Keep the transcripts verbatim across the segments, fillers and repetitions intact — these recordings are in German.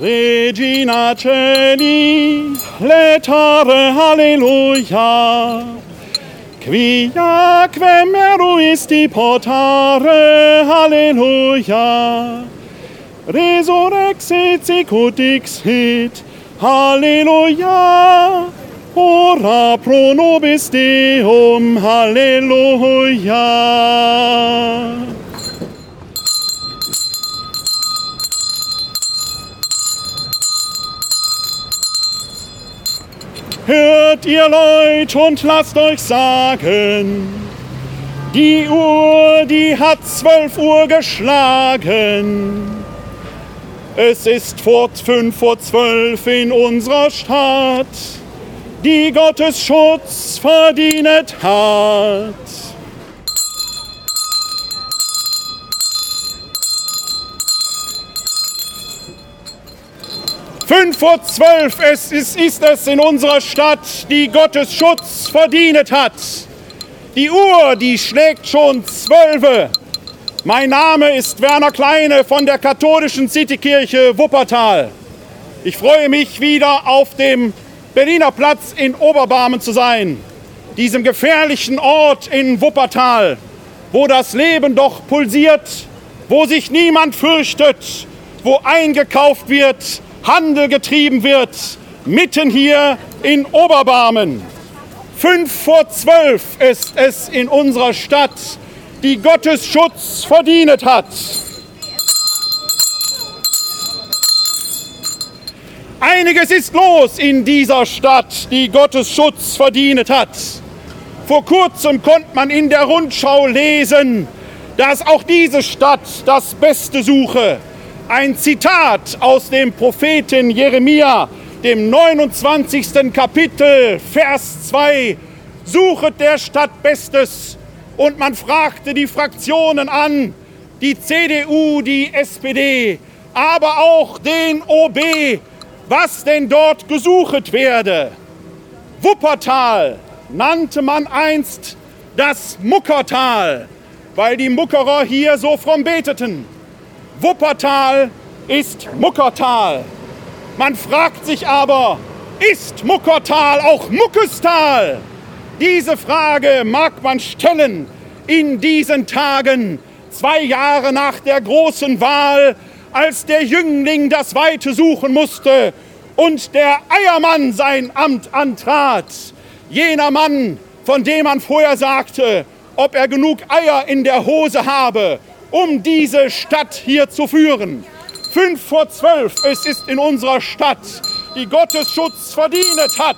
Regina Celi, letare Halleluja, quia quem eruisti portare Halleluja, resurrexit sicut dixit Halleluja, ora pro nobis Deum Halleluja. Hört ihr Leut und lasst euch sagen, die Uhr, die hat zwölf Uhr geschlagen. Es ist vor fünf vor zwölf in unserer Stadt, die Gottes Schutz verdient hat. Fünf vor zwölf, es ist, ist es in unserer Stadt, die Gottes Schutz verdient hat. Die Uhr, die schlägt schon zwölfe. Mein Name ist Werner Kleine von der katholischen Citykirche Wuppertal. Ich freue mich, wieder auf dem Berliner Platz in Oberbayern zu sein, diesem gefährlichen Ort in Wuppertal, wo das Leben doch pulsiert, wo sich niemand fürchtet, wo eingekauft wird, Handel getrieben wird, mitten hier in Oberbarmen. Fünf vor zwölf ist es in unserer Stadt, die Gottes Schutz verdient hat. Einiges ist los in dieser Stadt, die Gottes Schutz verdient hat. Vor kurzem konnte man in der Rundschau lesen, dass auch diese Stadt das Beste suche. Ein Zitat aus dem Propheten Jeremia, dem neunundzwanzigsten Kapitel, Vers zwei. Suchet der Stadt Bestes. Und man fragte die Fraktionen an, die C D U, die S P D, aber auch den O B, was denn dort gesucht werde. Wuppertal nannte man einst das Muckertal, weil die Muckerer hier so fromm beteten. Wuppertal ist Muckertal. Man fragt sich aber, ist Muckertal auch Muckestal? Diese Frage mag man stellen in diesen Tagen, zwei Jahre nach der großen Wahl, als der Jüngling das Weite suchen musste und der Eiermann sein Amt antrat. Jener Mann, von dem man vorher sagte, ob er genug Eier in der Hose habe, um diese Stadt hier zu führen. Fünf vor zwölf, es ist in unserer Stadt, die Gottes Schutz verdient hat.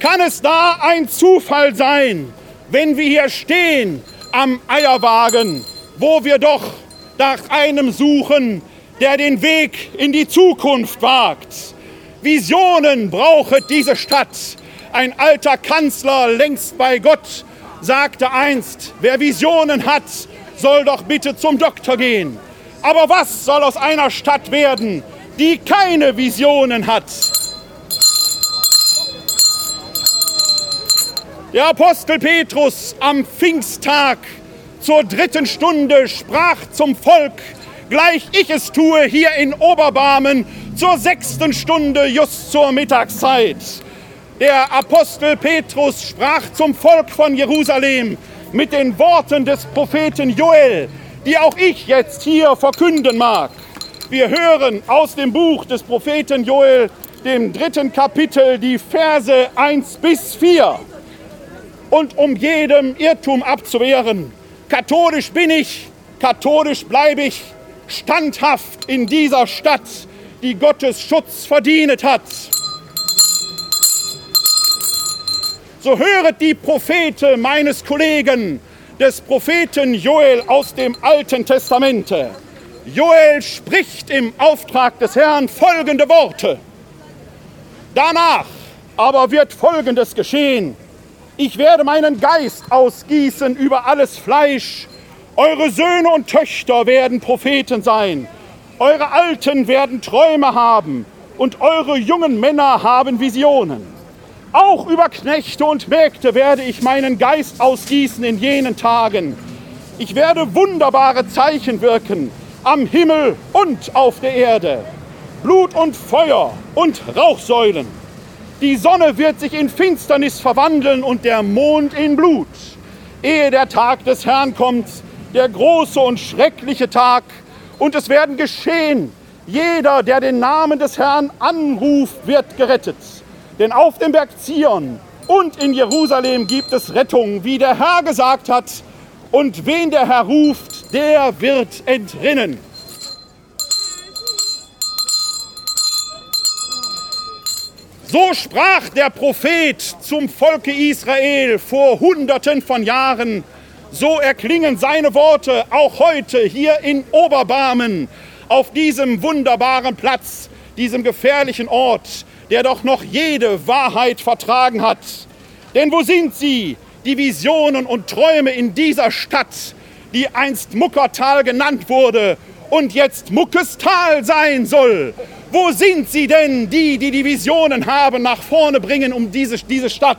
Kann es da ein Zufall sein, wenn wir hier stehen am Eierwagen, wo wir doch nach einem suchen, der den Weg in die Zukunft wagt? Visionen braucht diese Stadt. Ein alter Kanzler, längst bei Gott, sagte einst, wer Visionen hat, soll doch bitte zum Doktor gehen. Aber was soll aus einer Stadt werden, die keine Visionen hat? Der Apostel Petrus am Pfingsttag zur dritten Stunde sprach zum Volk, gleich ich es tue hier in Oberbarmen zur sechsten Stunde just zur Mittagszeit. Der Apostel Petrus sprach zum Volk von Jerusalem mit den Worten des Propheten Joel, die auch ich jetzt hier verkünden mag. Wir hören aus dem Buch des Propheten Joel, dem dritten Kapitel, die Verse eins bis vier. Und um jedem Irrtum abzuwehren, katholisch bin ich, katholisch bleibe ich, standhaft in dieser Stadt, die Gottes Schutz verdient hat. So höret die Prophete meines Kollegen, des Propheten Joel aus dem Alten Testamente. Joel spricht im Auftrag des Herrn folgende Worte. Danach aber wird Folgendes geschehen. Ich werde meinen Geist ausgießen über alles Fleisch. Eure Söhne und Töchter werden Propheten sein. Eure Alten werden Träume haben und eure jungen Männer haben Visionen. Auch über Knechte und Mägde werde ich meinen Geist ausgießen in jenen Tagen. Ich werde wunderbare Zeichen wirken, am Himmel und auf der Erde. Blut und Feuer und Rauchsäulen. Die Sonne wird sich in Finsternis verwandeln und der Mond in Blut, ehe der Tag des Herrn kommt, der große und schreckliche Tag. Und es werden geschehen, jeder, der den Namen des Herrn anruft, wird gerettet. Denn auf dem Berg Zion und in Jerusalem gibt es Rettung, wie der Herr gesagt hat. Und wen der Herr ruft, der wird entrinnen. So sprach der Prophet zum Volke Israel vor Hunderten von Jahren. So erklingen seine Worte auch heute hier in Oberbayern, auf diesem wunderbaren Platz, diesem gefährlichen Ort, der doch noch jede Wahrheit vertragen hat. Denn wo sind sie, die Visionen und Träume in dieser Stadt, die einst Muckertal genannt wurde und jetzt Muckestal sein soll? Wo sind sie denn, die, die die Visionen haben, nach vorne bringen um diese, diese Stadt?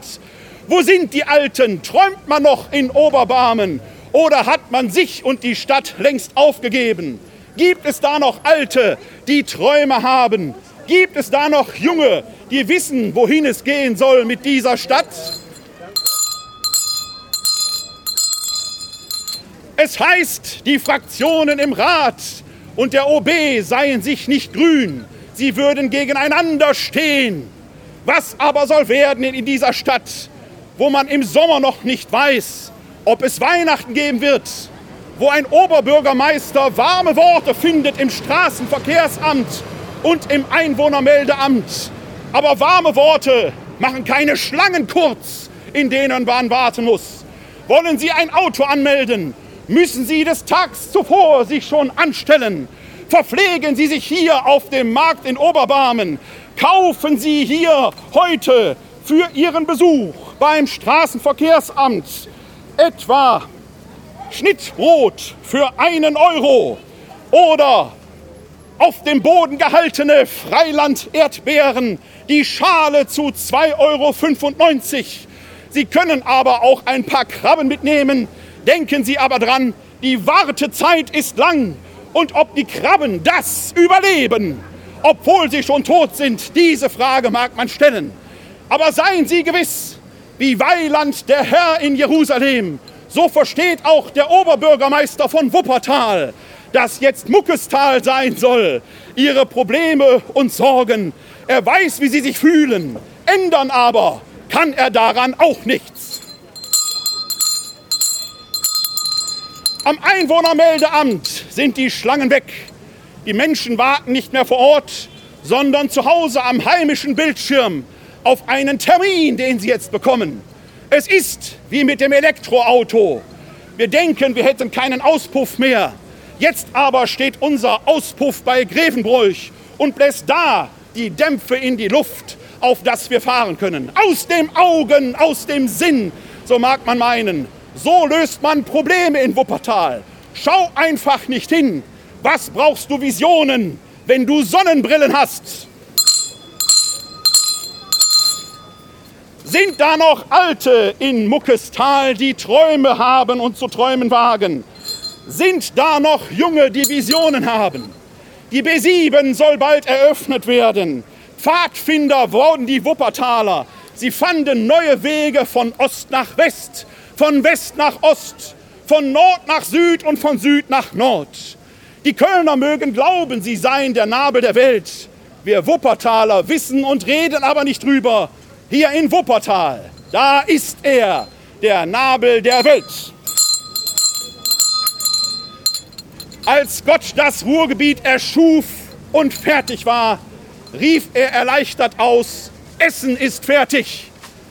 Wo sind die Alten? Träumt man noch in Oberbarmen? Oder hat man sich und die Stadt längst aufgegeben? Gibt es da noch Alte, die Träume haben? Gibt es da noch Junge, die wissen, wohin es gehen soll mit dieser Stadt? Es heißt, die Fraktionen im Rat und der O B seien sich nicht grün, sie würden gegeneinander stehen. Was aber soll werden in dieser Stadt, wo man im Sommer noch nicht weiß, ob es Weihnachten geben wird, wo ein Oberbürgermeister warme Worte findet im Straßenverkehrsamt und im Einwohnermeldeamt. Aber warme Worte machen keine Schlangen kurz, in denen man warten muss. Wollen Sie ein Auto anmelden? Müssen Sie des Tags zuvor sich schon anstellen? Verpflegen Sie sich hier auf dem Markt in Oberbarmen. Kaufen Sie hier heute für Ihren Besuch beim Straßenverkehrsamt etwa Schnittbrot für einen Euro oder auf dem Boden gehaltene Freiland-Erdbeeren, die Schale zu zwei Euro fünfundneunzig. Sie können aber auch ein paar Krabben mitnehmen. Denken Sie aber dran, die Wartezeit ist lang. Und ob die Krabben das überleben, obwohl sie schon tot sind, diese Frage mag man stellen. Aber seien Sie gewiss, wie Weiland der Herr in Jerusalem, so versteht auch der Oberbürgermeister von Wuppertal, dass jetzt Muckestal sein soll. Ihre Probleme und Sorgen, er weiß, wie sie sich fühlen. Ändern aber kann er daran auch nichts. Am Einwohnermeldeamt sind die Schlangen weg. Die Menschen warten nicht mehr vor Ort, sondern zu Hause am heimischen Bildschirm auf einen Termin, den sie jetzt bekommen. Es ist wie mit dem Elektroauto. Wir denken, wir hätten keinen Auspuff mehr. Jetzt aber steht unser Auspuff bei Grevenbroich und bläst da die Dämpfe in die Luft, auf das wir fahren können. Aus dem Augen, aus dem Sinn, so mag man meinen. So löst man Probleme in Wuppertal. Schau einfach nicht hin. Was brauchst du Visionen, wenn du Sonnenbrillen hast? Sind da noch Alte in Muckestal, die Träume haben und zu träumen wagen? Sind da noch Junge, die Visionen haben? Die B sieben soll bald eröffnet werden. Pfadfinder wurden die Wuppertaler. Sie fanden neue Wege von Ost nach West, von West nach Ost, von Nord nach Süd und von Süd nach Nord. Die Kölner mögen glauben, sie seien der Nabel der Welt. Wir Wuppertaler wissen und reden aber nicht drüber. Hier in Wuppertal, da ist er, der Nabel der Welt. Als Gott das Ruhrgebiet erschuf und fertig war, rief er erleichtert aus: Essen ist fertig.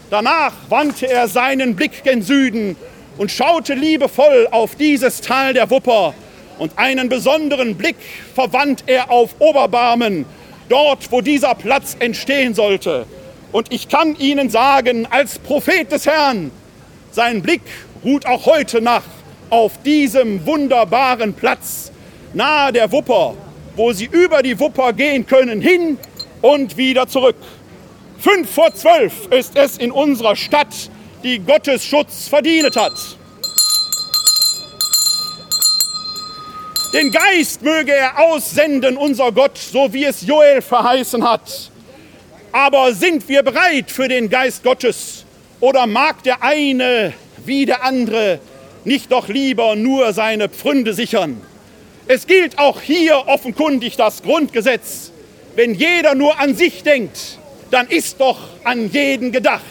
Danach wandte er seinen Blick gen Süden und schaute liebevoll auf dieses Tal der Wupper. Und einen besonderen Blick verwandt er auf Oberbarmen, dort, wo dieser Platz entstehen sollte. Und ich kann Ihnen sagen, als Prophet des Herrn, sein Blick ruht auch heute Nacht auf diesem wunderbaren Platz, nahe der Wupper, wo Sie über die Wupper gehen können, hin und wieder zurück. Fünf vor zwölf ist es in unserer Stadt, die Gottes Schutz verdient hat. Den Geist möge er aussenden, unser Gott, so wie es Joel verheißen hat. Aber sind wir bereit für den Geist Gottes? Oder mag der eine wie der andere nicht doch lieber nur seine Pfründe sichern? Es gilt auch hier offenkundig das Grundgesetz. Wenn jeder nur an sich denkt, dann ist doch an jeden gedacht.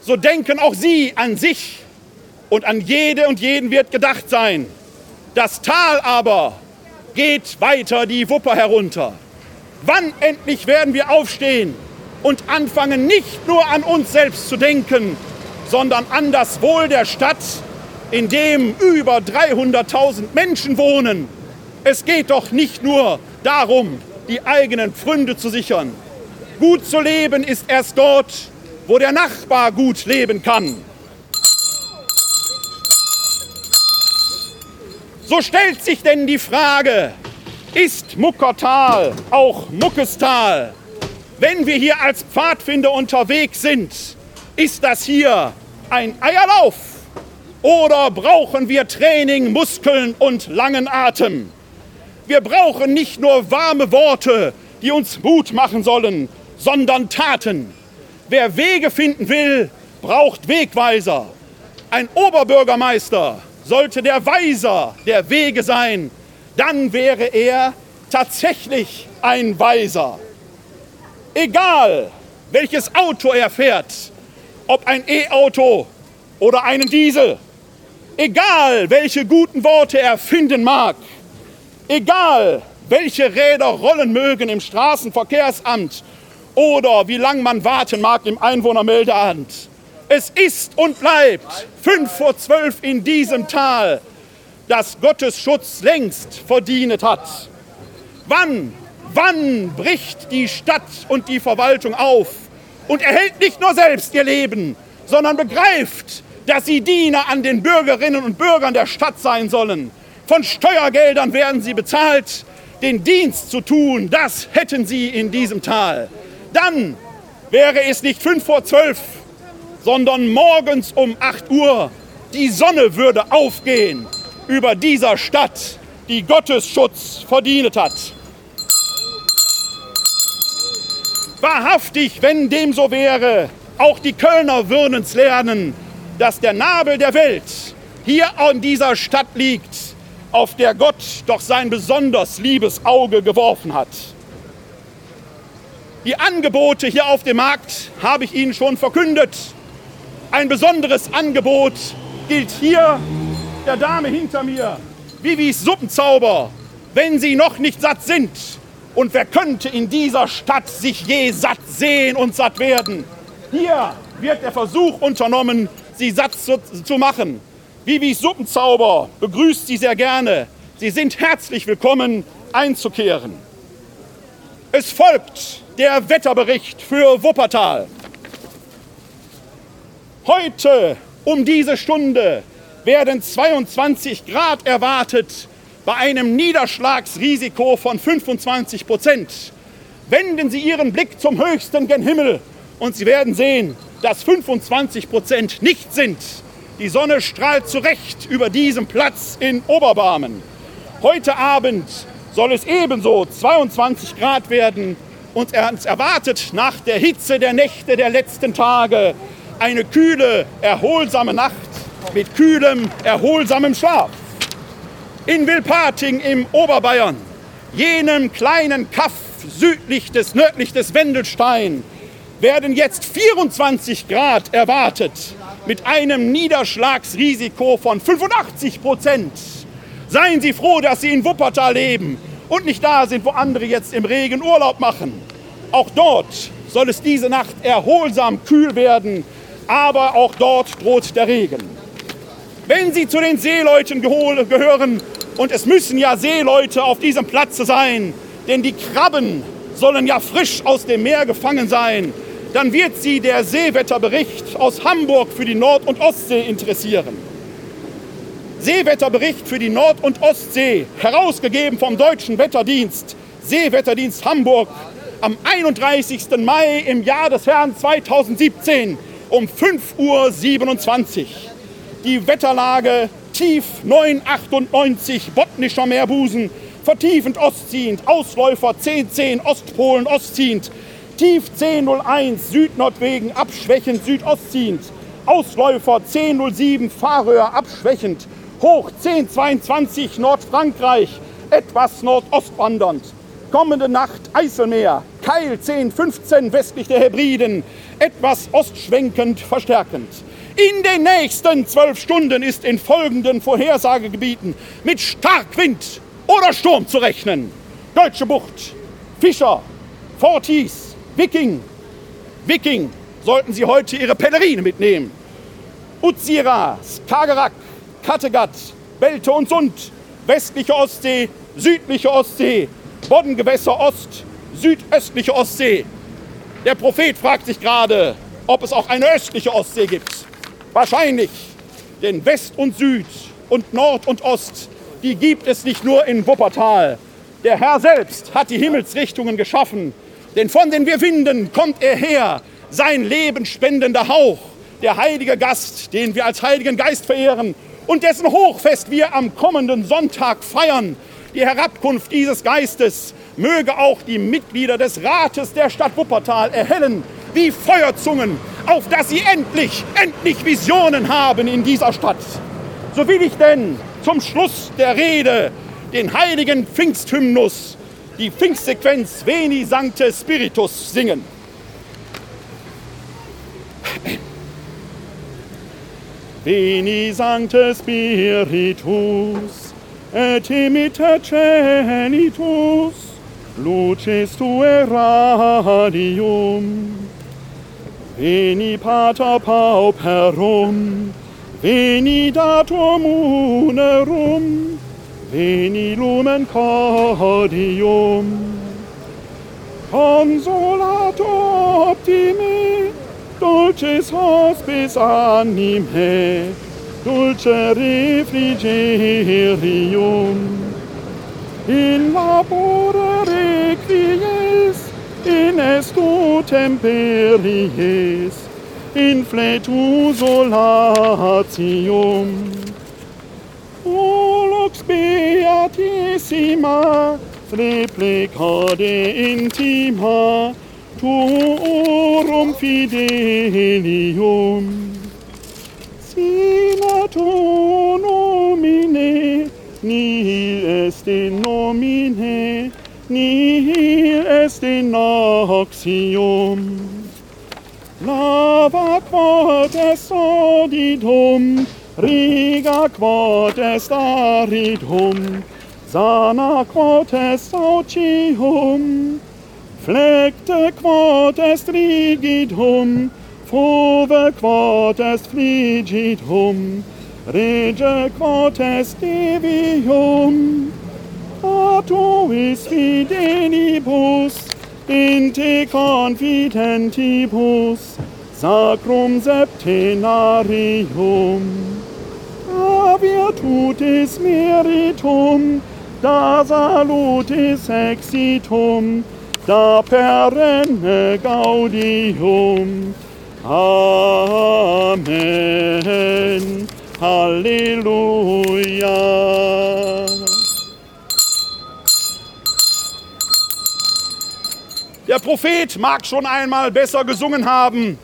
So denken auch Sie an sich und an jede und jeden wird gedacht sein. Das Tal aber geht weiter die Wupper herunter. Wann endlich werden wir aufstehen und anfangen, nicht nur an uns selbst zu denken, sondern an das Wohl der Stadt, in dem über dreihunderttausend Menschen wohnen? Es geht doch nicht nur darum, die eigenen Pfründe zu sichern. Gut zu leben ist erst dort, wo der Nachbar gut leben kann. So stellt sich denn die Frage, ist Muckertal auch Muckestal? Wenn wir hier als Pfadfinder unterwegs sind, ist das hier ein Eierlauf? Oder brauchen wir Training, Muskeln und langen Atem? Wir brauchen nicht nur warme Worte, die uns Mut machen sollen, sondern Taten. Wer Wege finden will, braucht Wegweiser. Ein Oberbürgermeister sollte der Weiser der Wege sein, dann wäre er tatsächlich ein Weiser. Egal, welches Auto er fährt, ob ein E-Auto oder einen Diesel, egal, welche guten Worte er finden mag, egal, welche Räder rollen mögen im Straßenverkehrsamt oder wie lange man warten mag im Einwohnermeldeamt. Es ist und bleibt fünf vor zwölf in diesem Tal, das Gottes Schutz längst verdient hat. Wann, wann bricht die Stadt und die Verwaltung auf und erhält nicht nur selbst ihr Leben, sondern begreift, dass sie Diener an den Bürgerinnen und Bürgern der Stadt sein sollen. Von Steuergeldern werden sie bezahlt, den Dienst zu tun, das hätten sie in diesem Tal. Dann wäre es nicht fünf vor zwölf, sondern morgens um acht Uhr, die Sonne würde aufgehen über dieser Stadt, die Gottes Schutz verdient hat. Wahrhaftig, wenn dem so wäre, auch die Kölner würden's lernen, dass der Nabel der Welt hier an dieser Stadt liegt, auf der Gott doch sein besonders liebes Auge geworfen hat. Die Angebote hier auf dem Markt habe ich Ihnen schon verkündet. Ein besonderes Angebot gilt hier der Dame hinter mir, Vivis Suppenzauber, wenn Sie noch nicht satt sind. Und wer könnte in dieser Stadt sich je satt sehen und satt werden? Hier wird der Versuch unternommen, Sie satt zu, zu machen. Vivis Suppenzauber begrüßt Sie sehr gerne. Sie sind herzlich willkommen, einzukehren. Es folgt der Wetterbericht für Wuppertal. Heute um diese Stunde werden zweiundzwanzig Grad erwartet bei einem Niederschlagsrisiko von fünfundzwanzig Prozent. Wenden Sie Ihren Blick zum höchsten gen Himmel und Sie werden sehen, dass fünfundzwanzig Prozent nicht sind. Die Sonne strahlt zu Recht über diesen Platz in Oberbayern. Heute Abend soll es ebenso zweiundzwanzig Grad werden und uns erwartet nach der Hitze der Nächte der letzten Tage eine kühle, erholsame Nacht mit kühlem, erholsamem Schlaf. In Wilparting im Oberbayern, jenem kleinen Kaff südlich des, nördlich des Wendelstein, werden jetzt vierundzwanzig Grad erwartet mit einem Niederschlagsrisiko von fünfundachtzig Prozent. Seien Sie froh, dass Sie in Wuppertal leben und nicht da sind, wo andere jetzt im Regen Urlaub machen. Auch dort soll es diese Nacht erholsam kühl werden, aber auch dort droht der Regen. Wenn Sie zu den Seeleuten gehören, und es müssen ja Seeleute auf diesem Platze sein, denn die Krabben sollen ja frisch aus dem Meer gefangen sein, dann wird Sie der Seewetterbericht aus Hamburg für die Nord- und Ostsee interessieren. Seewetterbericht für die Nord- und Ostsee, herausgegeben vom Deutschen Wetterdienst, Seewetterdienst Hamburg, am einunddreißigsten Mai im Jahr des Herrn zweitausendsiebzehn um fünf Uhr siebenundzwanzig. Die Wetterlage tief neun Komma achtundneunzig Botnischer Meerbusen, vertiefend ostziehend, Ausläufer zehn Komma zehn Ostpolen ostziehend, tief zehn Komma null eins Südnordwegen abschwächend südostziehend, Ausläufer zehn Komma null sieben Fahrröhr abschwächend, hoch zehn Komma zweiundzwanzig Nordfrankreich, etwas nordostwandernd. Kommende Nacht Eiselmeer, Keil zehn Komma fünfzehn westlich der Hebriden, etwas ostschwenkend verstärkend. In den nächsten zwölf Stunden ist in folgenden Vorhersagegebieten mit Starkwind oder Sturm zu rechnen: Deutsche Bucht, Fischer, Forties, Viking. Viking sollten Sie heute Ihre Pellerine mitnehmen. Uzira, Skagerrak, Kattegat, Belte und Sund, westliche Ostsee, südliche Ostsee, Boddengewässer Ost, südöstliche Ostsee. Der Prophet fragt sich gerade, ob es auch eine östliche Ostsee gibt. Wahrscheinlich, denn West und Süd und Nord und Ost, die gibt es nicht nur in Wuppertal. Der Herr selbst hat die Himmelsrichtungen geschaffen, denn von den Winden kommt er her, sein lebenspendender Hauch, der heilige Gast, den wir als Heiligen Geist verehren und dessen Hochfest wir am kommenden Sonntag feiern. Die Herabkunft dieses Geistes möge auch die Mitglieder des Rates der Stadt Wuppertal erhellen, wie Feuerzungen, auf dass sie endlich, endlich Visionen haben in dieser Stadt. So will ich denn zum Schluss der Rede den heiligen Pfingsthymnus, die Pfingstsequenz Veni Sancte Spiritus singen. Veni Sancte Spiritus, et imita genitus, lucis tue radium. Veni pater pauperum, veni dator munerum, veni lumen cordium. Consolator optime, dulcis hospis anime, dulce refrigerium. In labore requies, in estu temperies, in fletu solatium. O lux beatissima, replica de intima, tuorum fidelium. Sine tu nomine, nihil est in nomine, nihil est in oxium. Lava quod est sodidum, riga quod est aridum, sana quod est saucium, flecte quod est rigidum, fove quod est frigidum, rege quod est devium. A tuis fidelibus, in te confidentibus, sacrum septenarium. A virtutis meritum, da salutis exitum, da perenne gaudium. Amen. Halleluja. Der Prophet mag schon einmal besser gesungen haben.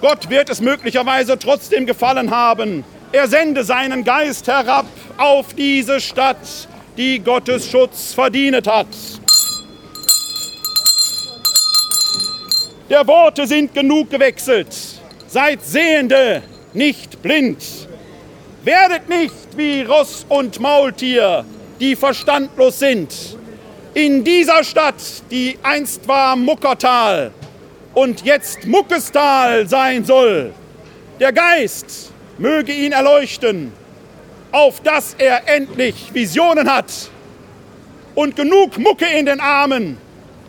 Gott wird es möglicherweise trotzdem gefallen haben. Er sende seinen Geist herab auf diese Stadt, die Gottes Schutz verdient hat. Der Worte sind genug gewechselt. Seid Sehende, nicht blind. Werdet nicht wie Ross und Maultier, die verstandlos sind. In dieser Stadt, die einst war Muckertal und jetzt Muckestal sein soll, der Geist möge ihn erleuchten, auf dass er endlich Visionen hat und genug Mucke in den Armen,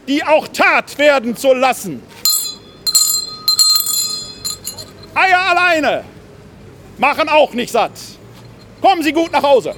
die auch Tat werden zu lassen. Eier alleine machen auch nicht satt. Kommen Sie gut nach Hause.